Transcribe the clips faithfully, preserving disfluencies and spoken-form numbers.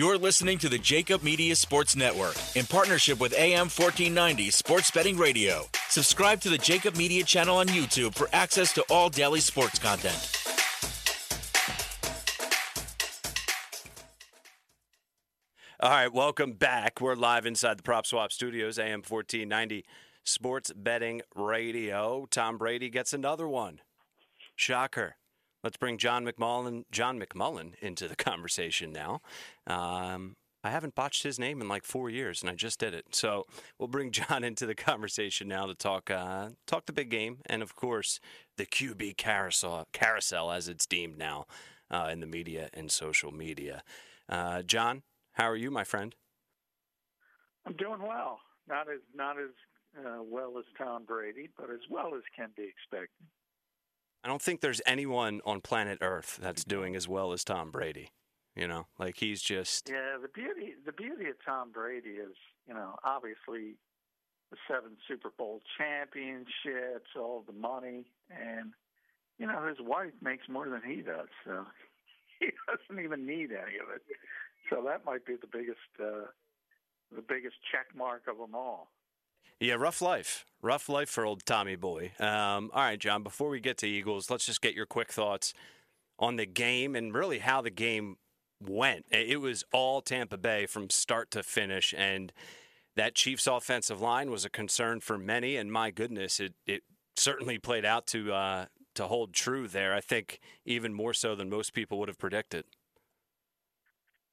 You're listening to the Jacob Media Sports Network in partnership with A M fourteen ninety Sports Betting Radio. Subscribe to the Jacob Media channel on YouTube for access to all daily sports content. All right, welcome back. We're live inside the Prop Swap Studios, A M fourteen ninety Sports Betting Radio. Tom Brady gets another one. Shocker. Let's bring John McMullen, John McMullen into the conversation now. Um, I haven't botched his name in like four years, and I just did it. So we'll bring John into the conversation now to talk uh, talk the big game and, of course, the Q B carousel, carousel as it's deemed now uh, in the media and social media. Uh, John, how are you, my friend? I'm doing well. Not as not as uh, well as Tom Brady, but as well as can be expected. I don't think there's anyone on planet Earth that's doing as well as Tom Brady. You know, like he's just... Yeah, the beauty the beauty of Tom Brady is, you know, obviously the seven Super Bowl championships, all the money, and, you know, his wife makes more than he does, so he doesn't even need any of it. So that might be the biggest, uh, the biggest check mark of them all. Yeah, rough life. Rough life for old Tommy boy. Um, all right, John, before we get to Eagles, let's just get your quick thoughts on the game and really how the game went. It was all Tampa Bay from start to finish, and that Chiefs offensive line was a concern for many, and my goodness, it, it certainly played out to uh, to hold true there. I think even more so than most people would have predicted.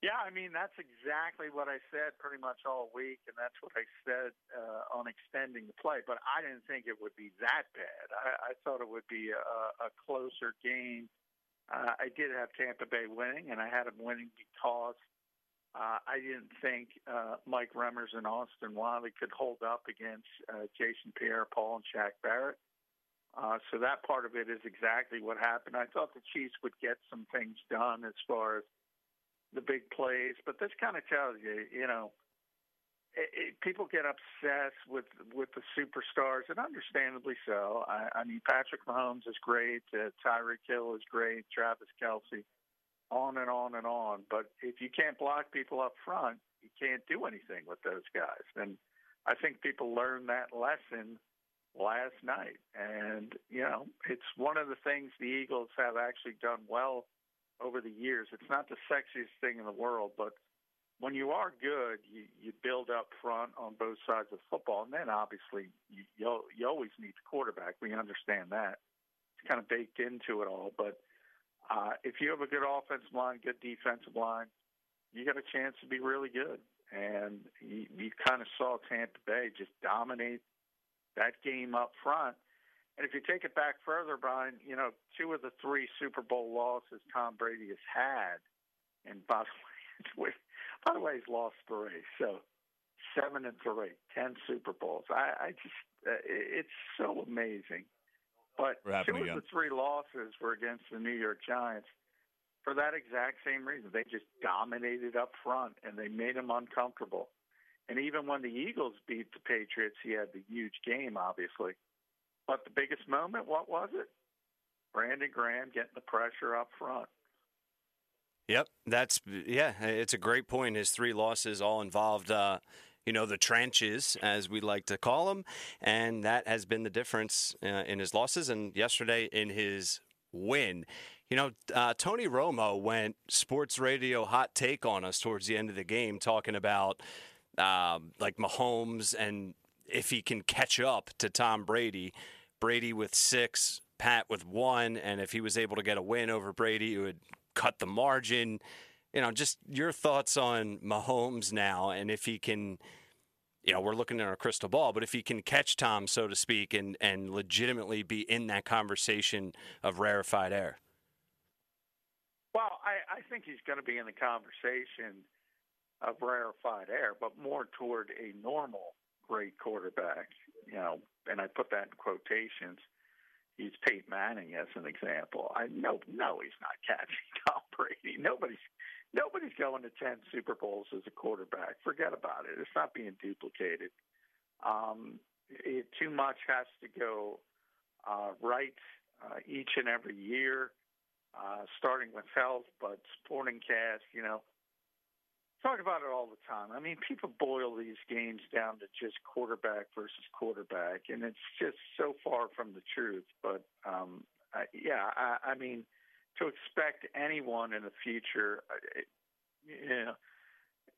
Yeah, I mean, that's exactly what I said pretty much all week, and that's what I said uh, on extending the play. But I didn't think it would be that bad. I, I thought it would be a, a closer game. Uh, I did have Tampa Bay winning, and I had them winning because uh, I didn't think uh, Mike Remmers and Austin Wiley could hold up against uh, Jason Pierre-Paul and Shaq Barrett. Uh, so that part of it is exactly what happened. I thought the Chiefs would get some things done as far as the big plays, but this kind of tells you, you know, it, it, people get obsessed with, with the superstars, and understandably so. I, I mean, Patrick Mahomes is great. Uh, Tyreek Hill is great. Travis Kelce, on and on and on. But if you can't block people up front, you can't do anything with those guys. And I think people learned that lesson last night. And, you know, it's one of the things the Eagles have actually done well over the years. It's not the sexiest thing in the world, but when you are good, you, you build up front on both sides of football. And then obviously you, you, you always need the quarterback. We understand that. It's kind of baked into it all. But uh, if you have a good offensive line, good defensive line, you got a chance to be really good. And you, you kind of saw Tampa Bay just dominate that game up front. And if you take it back further, Brian, you know, two of the three Super Bowl losses Tom Brady has had, and by the way, by the way he's lost three, so seven and three, ten Super Bowls. I, I just, uh, it's so amazing. But two of the three losses were against the New York Giants for that exact same reason. They just dominated up front, and they made him uncomfortable. And even when the Eagles beat the Patriots, he had the huge game, obviously. But the biggest moment, what was it? Brandon Graham getting the pressure up front. Yep, that's, yeah, it's a great point. His three losses all involved, uh, you know, the trenches, as we like to call them. And that has been the difference uh, in his losses and yesterday in his win. You know, uh, Tony Romo went sports radio hot take on us towards the end of the game, talking about, um, like, Mahomes and if he can catch up to Tom Brady, Brady with six, Pat with one, and if he was able to get a win over Brady, it would cut the margin. You know, just your thoughts on Mahomes now, and if he can, you know, we're looking at our crystal ball, but if he can catch Tom, so to speak, and, and legitimately be in that conversation of rarefied air. Well, I, I think he's going to be in the conversation of rarefied air, but more toward a normal great quarterback, you know, and I put that in quotations. Use Peyton Manning as an example. I know, no, he's not catching Tom Brady. Nobody's, nobody's going to ten Super Bowls as a quarterback. Forget about it. It's not being duplicated. Um, it, too much has to go uh, right uh, each and every year, uh, starting with health, but supporting cast, you know. talk about it all the time. I mean, people boil these games down to just quarterback versus quarterback, and it's just so far from the truth. But, um, I, yeah, I, I mean, to expect anyone in the future, it, you know,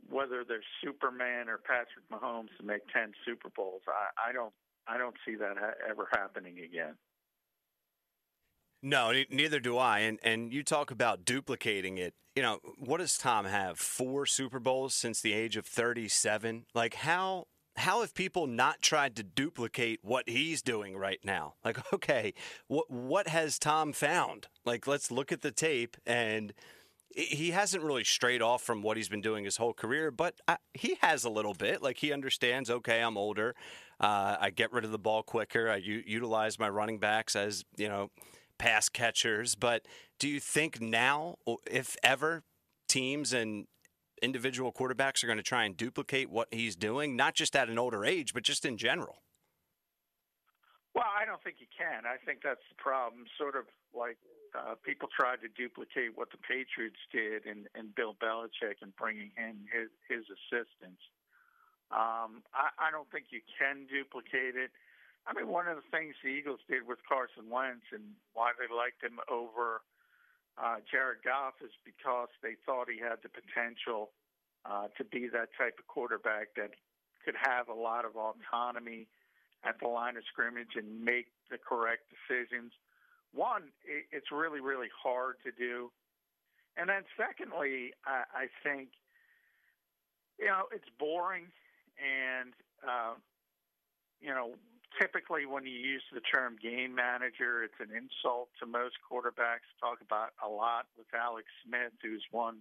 whether they're Superman or Patrick Mahomes, to make ten Super Bowls, I, I don't I don't see that ha- ever happening again. No, neither do I. And and you talk about duplicating it. You know, what does Tom have? Four Super Bowls since the age of thirty-seven? Like, how how have people not tried to duplicate what he's doing right now? Like, okay, what what has Tom found? Like, let's look at the tape. And he hasn't really strayed off from what he's been doing his whole career, but I, he has a little bit. Like, he understands, okay, I'm older. Uh, I get rid of the ball quicker. I u- utilize my running backs as, you know, pass catchers. But do you think now, if ever, teams and individual quarterbacks are going to try and duplicate what he's doing, not just at an older age, but just in general? Well, I don't think you can. I think that's the problem. Sort of like uh, people tried to duplicate what the Patriots did and, and Bill Belichick and bringing in his, his assistants. Um, I, I don't think you can duplicate it. I mean, one of the things the Eagles did with Carson Wentz and why they liked him over uh, Jared Goff is because they thought he had the potential uh, to be that type of quarterback that could have a lot of autonomy at the line of scrimmage and make the correct decisions. One, it's really, really hard to do. And then secondly, I, I think, you know, it's boring. And, uh, you know, typically when you use the term game manager, it's an insult to most quarterbacks. Talk about a lot with Alex Smith, who's won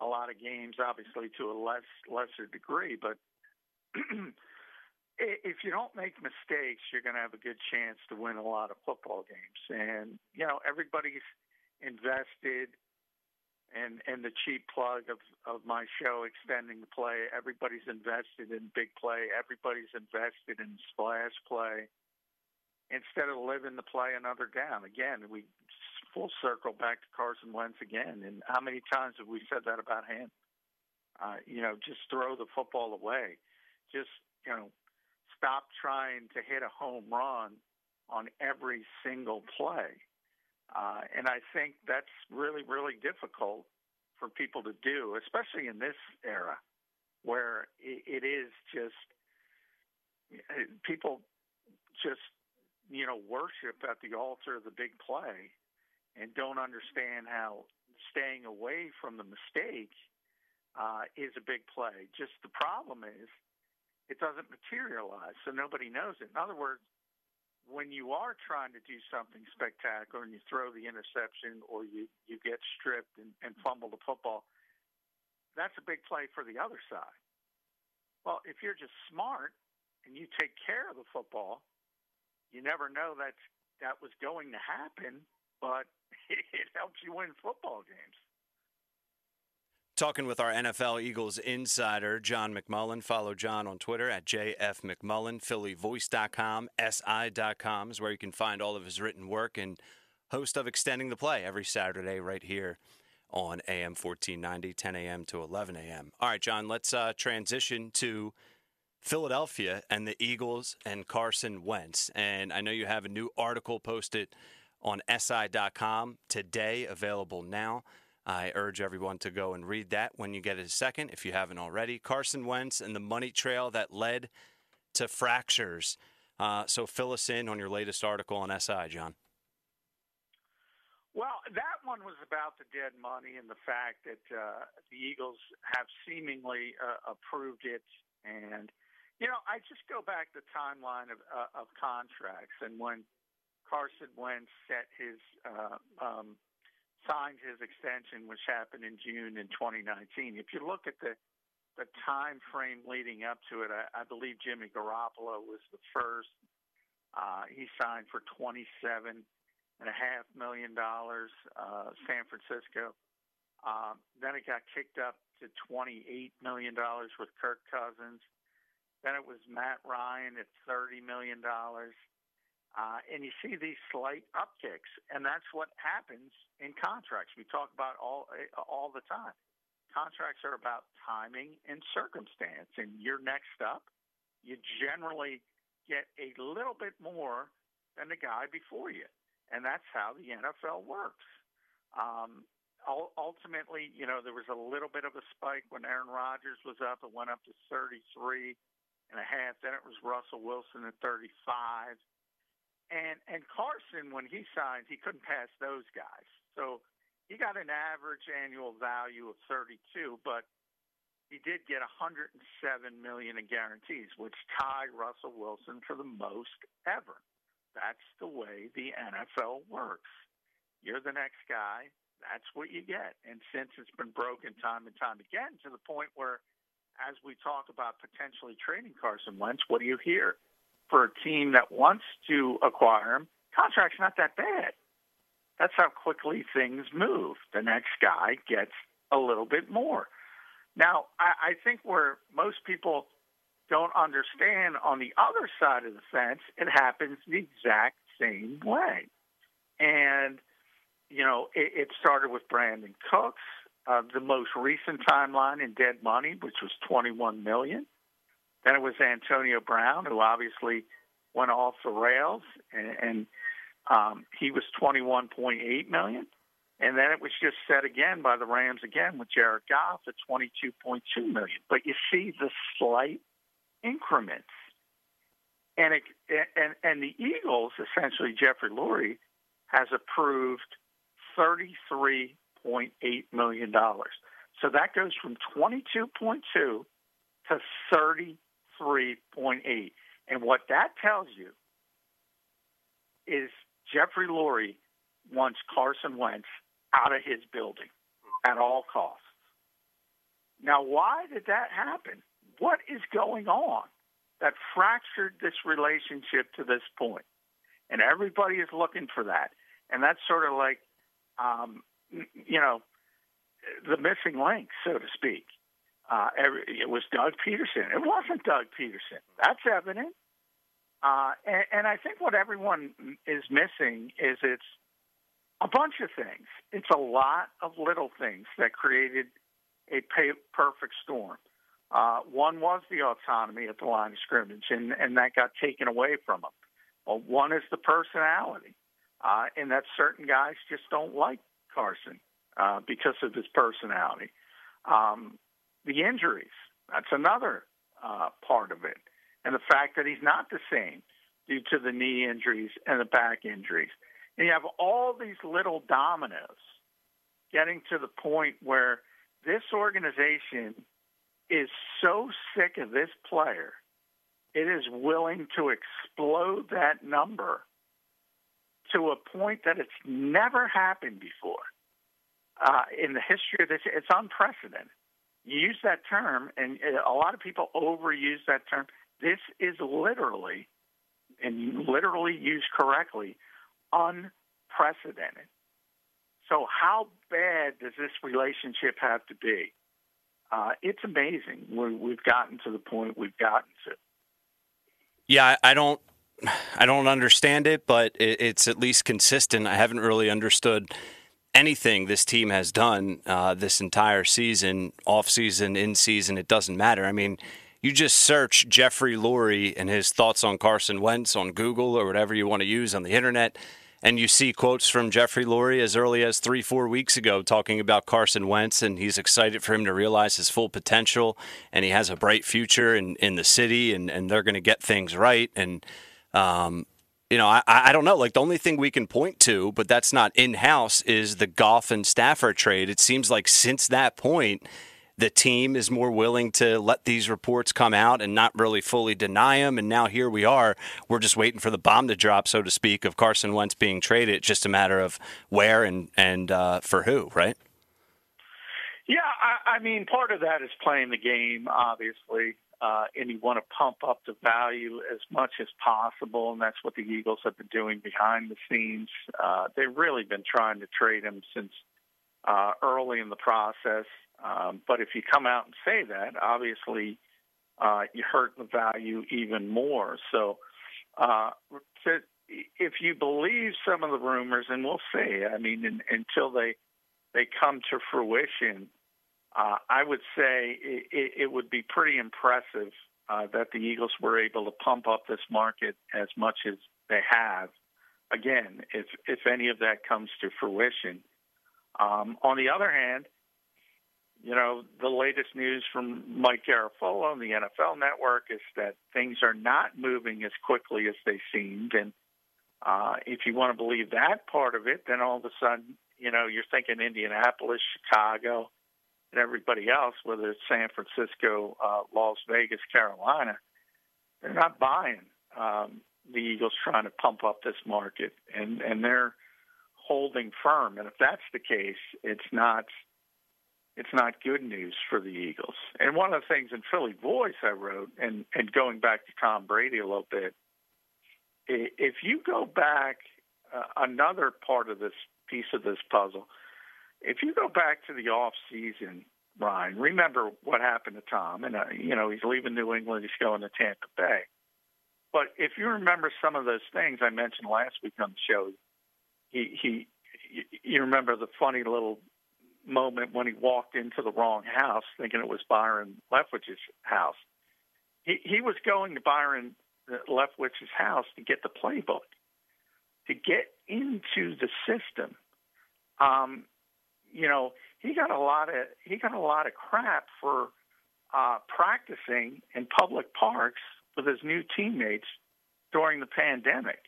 a lot of games, obviously to a less lesser degree. But if you don't make mistakes, you're going to have a good chance to win a lot of football games. And, you know, everybody's invested in, in the cheap plug of, of my show, Extending the Play. Everybody's invested in big play. Everybody's invested in splash play instead of living the play another down. Again, we full circle back to Carson Wentz again. And how many times have we said that about him? Uh, you know, just throw the football away. Just, you know, stop trying to hit a home run on every single play. Uh, and I think that's really, really difficult for people to do, especially in this era where it, it is just people just, you know, worship at the altar of the big play and don't understand how staying away from the mistake uh, is a big play. Just the problem is, it doesn't materialize, so nobody knows it. In other words, when you are trying to do something spectacular and you throw the interception or you, you get stripped and, and fumble the football, that's a big play for the other side. Well, if you're just smart and you take care of the football, you never know that that was going to happen, but it helps you win football games. Talking with our N F L Eagles insider, John McMullen. Follow John on Twitter at J F McMullen. Philly Voice dot com, S I dot com is where you can find all of his written work, and host of Extending the Play every Saturday right here on A M fourteen ninety, ten a.m. to eleven a.m. All right, John, let's uh, transition to Philadelphia and the Eagles and Carson Wentz. And I know you have a new article posted on S I dot com today, available now. I urge everyone to go and read that when you get it a second, if you haven't already. Carson Wentz and the money trail that led to fractures. Uh, so fill us in on your latest article on S I, John. Well, that one was about the dead money and the fact that uh, the Eagles have seemingly uh, approved it. And, you know, I just go back to the timeline of, uh, of contracts. And when Carson Wentz set his uh, – um, signed his extension, which happened in June in twenty nineteen. If you look at the the time frame leading up to it, I, I believe Jimmy Garofalo was the first. Uh, he signed for twenty-seven point five million dollars, uh, San Francisco. Uh, then it got kicked up to twenty-eight million dollars with Kirk Cousins. Then it was Matt Ryan at thirty million dollars. Uh, and you see these slight upticks, and that's what happens in contracts. We talk about all all the time. Contracts are about timing and circumstance, and you're next up. You generally get a little bit more than the guy before you, and that's how the N F L works. Um, ultimately, you know, there was a little bit of a spike when Aaron Rodgers was up. It went up to thirty-three and a half. Then it was Russell Wilson at thirty-five. And and Carson, when he signed, he couldn't pass those guys. So he got an average annual value of thirty-two, but he did get one hundred seven million dollars in guarantees, which tied Russell Wilson for the most ever. That's the way the N F L works. You're the next guy. That's what you get. And since it's been broken time and time again, to the point where, as we talk about potentially trading Carson Wentz, what do you hear? For a team that wants to acquire him, contract's not that bad. That's how quickly things move. The next guy gets a little bit more. Now, I, I think where most people don't understand, on the other side of the fence, it happens the exact same way. And, you know, it, it started with Brandon Cooks. Uh, the most recent timeline in dead money, which was twenty-one million dollars. Then it was Antonio Brown, who obviously went off the rails, and, and um, he was twenty-one point eight million dollars. And then it was just set again by the Rams again with Jared Goff at twenty-two point two million dollars. But you see the slight increments. And, it, and, and the Eagles, essentially Jeffrey Lurie, has approved thirty-three point eight million dollars. So that goes from twenty-two point two to thirty-three point eight. And what that tells you is Jeffrey Lurie wants Carson Wentz out of his building at all costs. Now, why did that happen? What is going on that fractured this relationship to this point? And everybody is looking for that. And that's sort of like, um, you know, the missing link, so to speak. Uh, every, it was Doug Peterson. It wasn't Doug Peterson. That's evident. Uh, and, and I think what everyone is missing is it's a bunch of things. It's a lot of little things that created a pay, perfect storm. Uh, one was the autonomy at the line of scrimmage, and, and that got taken away from them. Well, one is the personality, uh, and that certain guys just don't like Carson uh, because of his personality. Um, the injuries, that's another uh, part of it. And the fact that he's not the same due to the knee injuries and the back injuries. And you have all these little dominoes getting to the point where this organization is so sick of this player, it is willing to explode that number to a point that it's never happened before uh, in the history of this. It's unprecedented. You use that term, and a lot of people overuse that term. This is literally, and literally used correctly, unprecedented. So how bad does this relationship have to be? Uh, it's amazing where we've gotten to the point we've gotten to. Yeah, I don't I don't understand it, but it's at least consistent. I haven't really understood anything this team has done uh, this entire season, off season, in season. It doesn't matter. I mean, you just search Jeffrey Lurie and his thoughts on Carson Wentz on Google or whatever you want to use on the internet, and you see quotes from Jeffrey Lurie as early as three, four weeks ago talking about Carson Wentz, and he's excited for him to realize his full potential, and he has a bright future in, in the city, and, and they're going to get things right. And Um, you know, I, I don't know. Like, the only thing we can point to, but that's not in-house, is the Goff and Stafford trade. It seems like since that point, the team is more willing to let these reports come out and not really fully deny them. And now here we are. We're just waiting for the bomb to drop, so to speak, of Carson Wentz being traded. It's just a matter of where and, and uh, for who, right? Yeah, I, I mean, part of that is playing the game, obviously. Uh, and you want to pump up the value as much as possible, and that's what the Eagles have been doing behind the scenes. Uh, they've really been trying to trade him since uh, early in the process. Um, but if you come out and say that, obviously uh, you hurt the value even more. So uh, to, if you believe some of the rumors, and we'll see, I mean, in, until they, they come to fruition, uh, I would say it, it, it would be pretty impressive uh, that the Eagles were able to pump up this market as much as they have. Again, if if any of that comes to fruition. Um, on the other hand, you know, the latest news from Mike Garofalo and the N F L Network is that things are not moving as quickly as they seemed. And uh, if you want to believe that part of it, then all of a sudden, you know, you're thinking Indianapolis, Chicago, and everybody else, whether it's San Francisco, uh, Las Vegas, Carolina, they're not buying um, the Eagles trying to pump up this market. And, and they're holding firm. And if that's the case, it's not it's not good news for the Eagles. And one of the things in Philly Voice I wrote, and, and going back to Tom Brady a little bit, if you go back uh, another part of this piece of this puzzle, if you go back to the off season, Ryan, remember what happened to Tom. And, uh, you know, he's leaving New England, he's going to Tampa Bay. But if you remember some of those things I mentioned last week on the show, He, he, you remember the funny little moment when he walked into the wrong house, thinking it was Byron Leftwich's house. He, he was going to Byron Leftwich's house to get the playbook, to get into the system. Um, you know, he got a lot of he got a lot of crap for uh, practicing in public parks with his new teammates during the pandemic.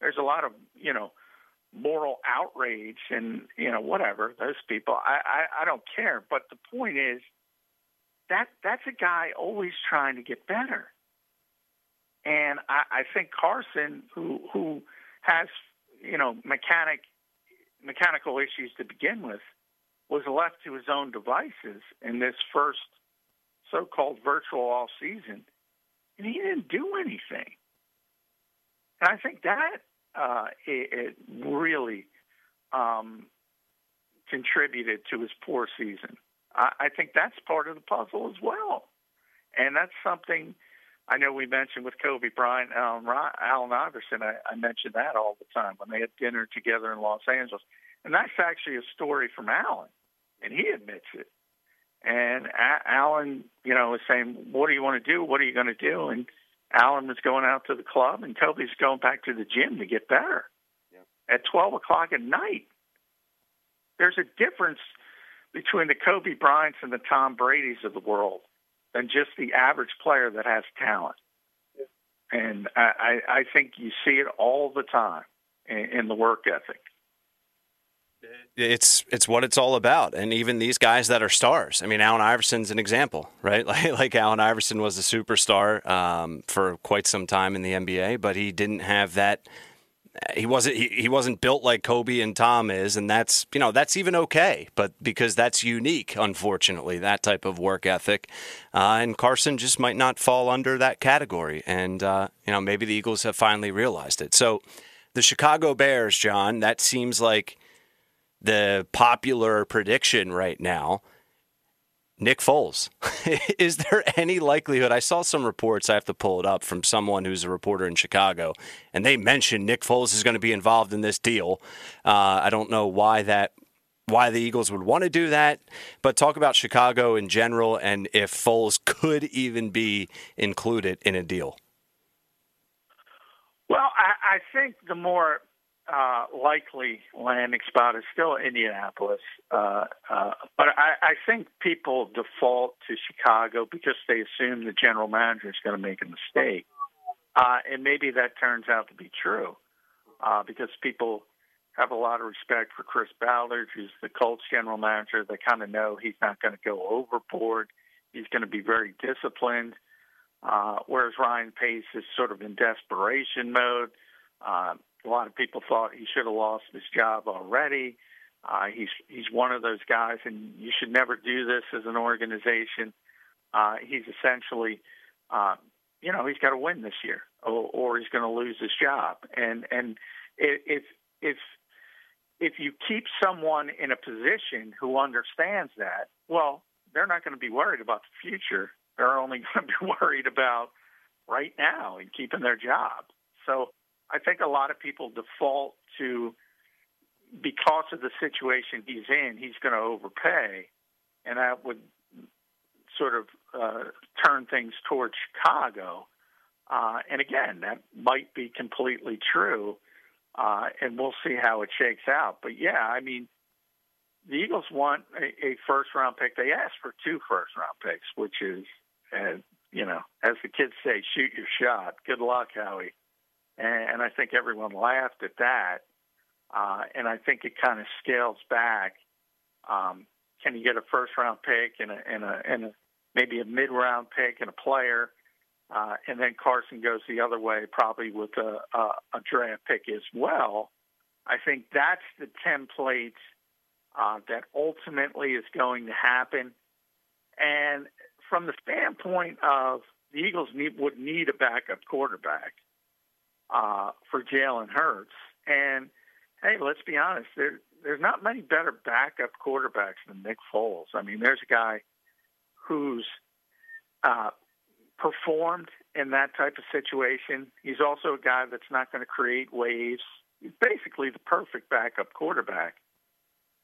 There's a lot of you know. moral outrage and, you know, whatever, those people, I, I, I don't care. But the point is that that's a guy always trying to get better. And I, I think Carson, who who has, you know, mechanic mechanical issues to begin with, was left to his own devices in this first so-called virtual all season, and he didn't do anything. And I think that Uh, it, it really um, contributed to his poor season. I, I think that's part of the puzzle as well. And that's something I know we mentioned with Kobe Bryant and Allen Iverson. I, I mentioned that all the time when they had dinner together in Los Angeles. And that's actually a story from Allen, and he admits it. And a- Allen, you know, was saying, what do you want to do? What are you going to do? And Allen was going out to the club, and Kobe's going back to the gym to get better. Yep. At twelve o'clock at night, there's a difference between the Kobe Bryants and the Tom Brady's of the world than just the average player that has talent. Yep. And I, I think you see it all the time in, in the work ethic. It's it's what it's all about, and even these guys that are stars. I mean, Allen Iverson's an example, right? Like like Allen Iverson was a superstar um, for quite some time in the N B A, but he didn't have that. He wasn't he, he wasn't built like Kobe and Tom is, and that's you know that's even okay, but because that's unique, unfortunately, that type of work ethic, uh, and Carson just might not fall under that category, and uh, you know maybe the Eagles have finally realized it. So, the Chicago Bears, John, that seems like the popular prediction right now, Nick Foles. Is there any likelihood? I saw some reports, I have to pull it up, from someone who's a reporter in Chicago, and they mentioned Nick Foles is going to be involved in this deal. Uh, I don't know why that, why the Eagles would want to do that, but talk about Chicago in general and if Foles could even be included in a deal. Well, I, I think the more Uh, likely landing spot is still Indianapolis. Uh, uh, but I, I think people default to Chicago because they assume the general manager is going to make a mistake. Uh, and maybe that turns out to be true uh, because people have a lot of respect for Chris Ballard, who's the Colts general manager. They kind of know he's not going to go overboard. He's going to be very disciplined, uh, whereas Ryan Pace is sort of in desperation mode. Uh, A lot of people thought he should have lost his job already. Uh, he's he's one of those guys, and you should never do this as an organization. Uh, he's essentially, uh, you know, he's got to win this year, or, or he's going to lose his job. And and if if if you keep someone in a position who understands that, well, they're not going to be worried about the future. They're only going to be worried about right now and keeping their job. So I think a lot of people default to, because of the situation he's in, he's going to overpay. and I would sort of uh, turn things toward Chicago. Uh, and again, that might be completely true, uh, and we'll see how it shakes out. But, yeah, I mean, the Eagles want a, a first-round pick. They asked for two first-round picks, which is, uh, you know, as the kids say, shoot your shot. Good luck, Howie. And, and I think everyone laughed at that. Uh, and I think it kind of scales back. Um, can you get a first-round pick and a, and a, and a, maybe a mid-round pick and a player? Uh, and then Carson goes the other way, probably with a, a, a draft pick as well. I think that's the template uh, that ultimately is going to happen. And from the standpoint of the Eagles need, would need a backup quarterback uh, for Jalen Hurts. And, hey, let's be honest, there, there's not many better backup quarterbacks than Nick Foles. I mean, there's a guy who's uh, – performed in that type of situation. He's also a guy that's not going to create waves. He's basically the perfect backup quarterback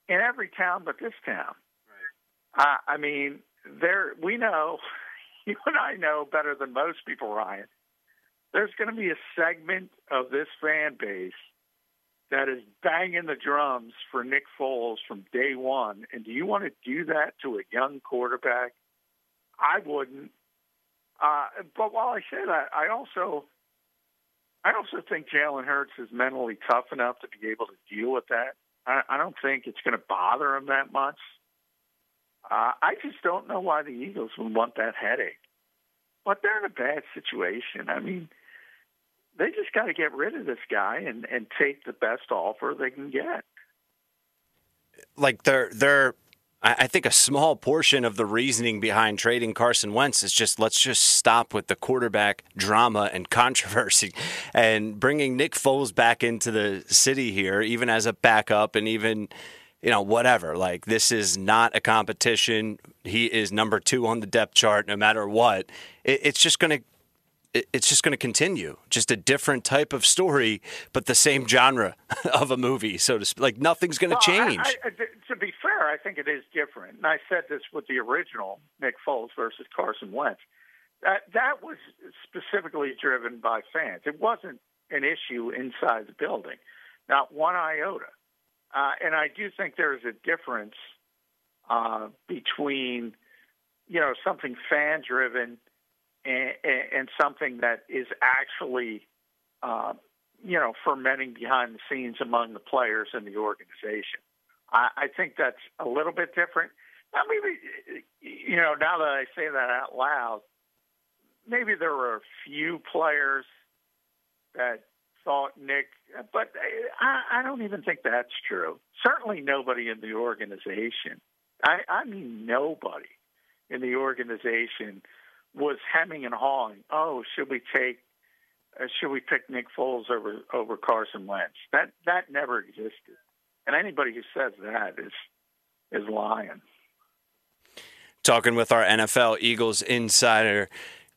in every town but this town. Right. Uh, I mean, there we know, you and I know better than most people, Ryan, there's going to be a segment of this fan base that is banging the drums for Nick Foles from day one. And do you want to do that to a young quarterback? I wouldn't. Uh, but while I say that, I also, I also think Jalen Hurts is mentally tough enough to be able to deal with that. I, I don't think it's going to bother him that much. Uh, I just don't know why the Eagles would want that headache. But they're in a bad situation. I mean, they just got to get rid of this guy and, and take the best offer they can get. Like they're they're. I think a small portion of the reasoning behind trading Carson Wentz is just let's just stop with the quarterback drama and controversy, and bringing Nick Foles back into the city here, even as a backup and even, you know, whatever. Like, this is not a competition. He is number two on the depth chart no matter what. It's just going to It's just going to continue. Just a different type of story, but the same genre of a movie, so to speak. Like, nothing's going to well, change. I, I, to be fair, I think it is different. And I said this with the original Nick Foles versus Carson Wentz. That, that was specifically driven by fans. It wasn't an issue inside the building, not one iota. Uh, and I do think there is a difference uh, between, you know, something fan-driven And, and something that is actually, uh, you know, fermenting behind the scenes among the players and the organization. I, I think that's a little bit different. Now, maybe, you know, now that I say that out loud, maybe there were a few players that thought Nick, but I, I don't even think that's true. Certainly nobody in the organization. I, I mean, nobody in the organization was hemming and hawing. Oh, should we take? Uh, should we pick Nick Foles over over Carson Wentz? That that never existed, and anybody who says that is is lying. Talking with our N F L Eagles insider,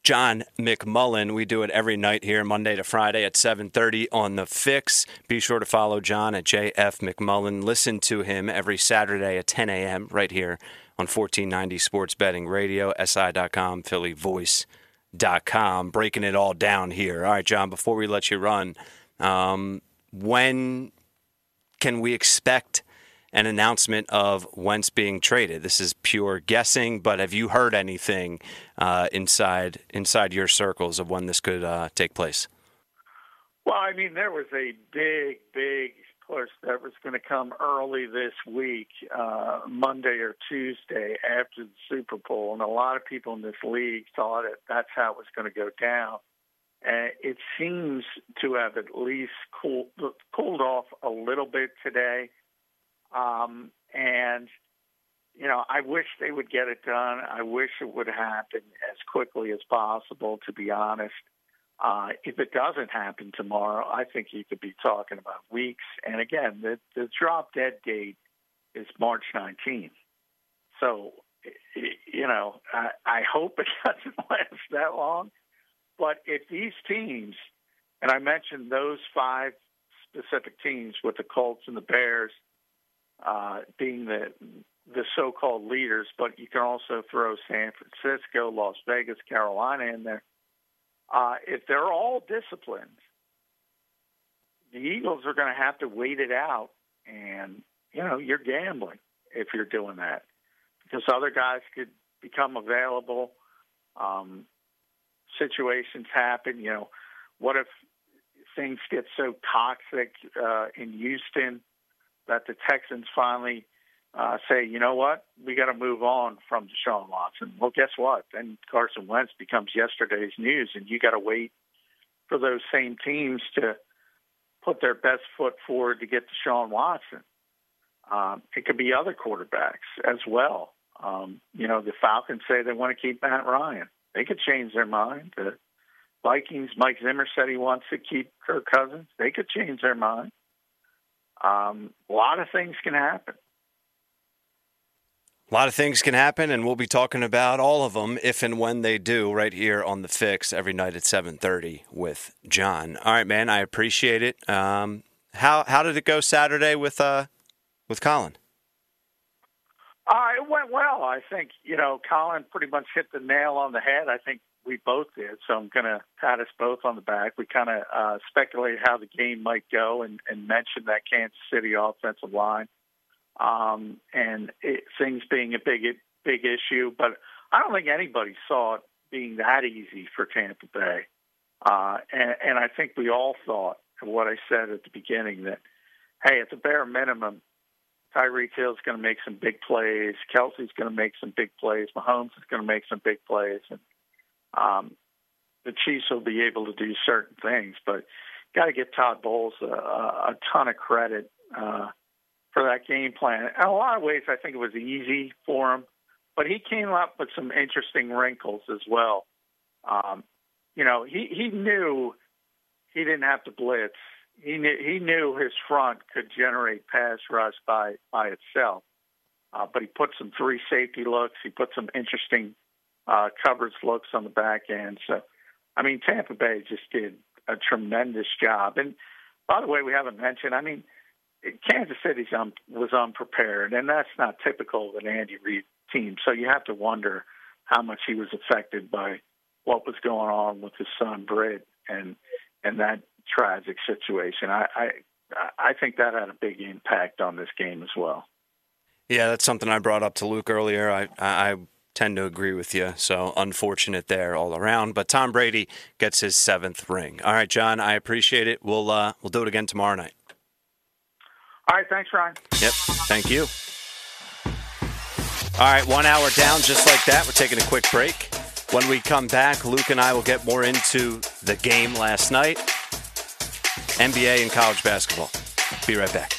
John McMullen. We do it every night here, Monday to Friday at seven thirty on The Fix. Be sure to follow John at J F McMullen. Listen to him every Saturday at ten a.m. right here on fourteen ninety Sports Betting Radio, S I dot com, Philly Voice dot com. Breaking it all down here. All right, John, before we let you run, um, when can we expect an announcement of Wentz being traded? This is pure guessing, but have you heard anything uh, inside inside your circles of when this could uh, take place? Well, I mean, there was a big, big push that was going to come early this week, uh, Monday or Tuesday after the Super Bowl, and a lot of people in this league thought that that's how it was going to go down. Uh, it seems to have at least cool, cooled off a little bit today. Um, and, you know, I wish they would get it done. I wish it would happen as quickly as possible, to be honest. Uh, if it doesn't happen tomorrow, I think you could be talking about weeks. And again, the, the drop dead date is March nineteenth. So, you know, I, I hope it doesn't last that long. But if these teams, and I mentioned those five specific teams with the Colts and the Bears, Uh, being the the so-called leaders, but you can also throw San Francisco, Las Vegas, Carolina in there. Uh, if they're all disciplined, the Eagles are going to have to wait it out, and, you know, you're gambling if you're doing that because other guys could become available. Um, situations happen. You know, what if things get so toxic uh, in Houston that the Texans finally uh, say, you know what, we got to move on from Deshaun Watson. Well, guess what? Then Carson Wentz becomes yesterday's news, and you got to wait for those same teams to put their best foot forward to get Deshaun Watson. Um, it could be other quarterbacks as well. Um, you know, the Falcons say they want to keep Matt Ryan. They could change their mind. The Vikings, Mike Zimmer said he wants to keep Kirk Cousins. They could change their mind. Um, a lot of things can happen. A lot of things can happen, and we'll be talking about all of them if and when they do right here on The Fix every night at seven thirty with John. All right, man, I appreciate it. Um, how how did it go Saturday with uh, with Colin? Uh, it went well. I think, you know, Colin pretty much hit the nail on the head. I think we both did, so I'm going to pat us both on the back. We kind of uh, speculated how the game might go and, and mentioned that Kansas City offensive line um, and it, things being a big, big issue. But I don't think anybody saw it being that easy for Tampa Bay. Uh, and, and I think we all thought of what I said at the beginning that, hey, at the bare minimum, Tyreek Hill is going to make some big plays. Kelsey's going to make some big plays. Mahomes is going to make some big plays. And um, the Chiefs will be able to do certain things. But got to give Todd Bowles a, a ton of credit uh, for that game plan. In a lot of ways, I think it was easy for him. But he came up with some interesting wrinkles as well. Um, you know, he, he knew he didn't have to blitz. He knew, he knew his front could generate pass rush by, by itself, uh, but he put some three safety looks. He put some interesting uh, coverage looks on the back end. So, I mean, Tampa Bay just did a tremendous job. And, by the way, we haven't mentioned, I mean, Kansas City um, was unprepared, and that's not typical of an Andy Reid team. So you have to wonder how much he was affected by what was going on with his son, Britt, and and that tragic situation. I, I I think that had a big impact on this game as well. Yeah, that's something I brought up to Luke earlier. I, I, I tend to agree with you, so unfortunate there all around. But Tom Brady gets his seventh ring. All right, John, I appreciate it. We'll uh, we'll do it again tomorrow night. All right, thanks, Ryan. Yep, thank you. All right, one hour down just like that. We're taking a quick break. When we come back, Luke and I will get more into the game last night, N B A and college basketball. Be right back.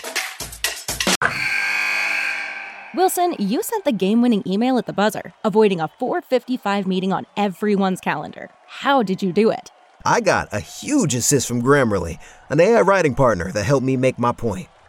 Wilson, you sent the game-winning email at the buzzer, avoiding a four fifty-five meeting on everyone's calendar. How did you do it? I got a huge assist from Grammarly, an A I writing partner that helped me make my point.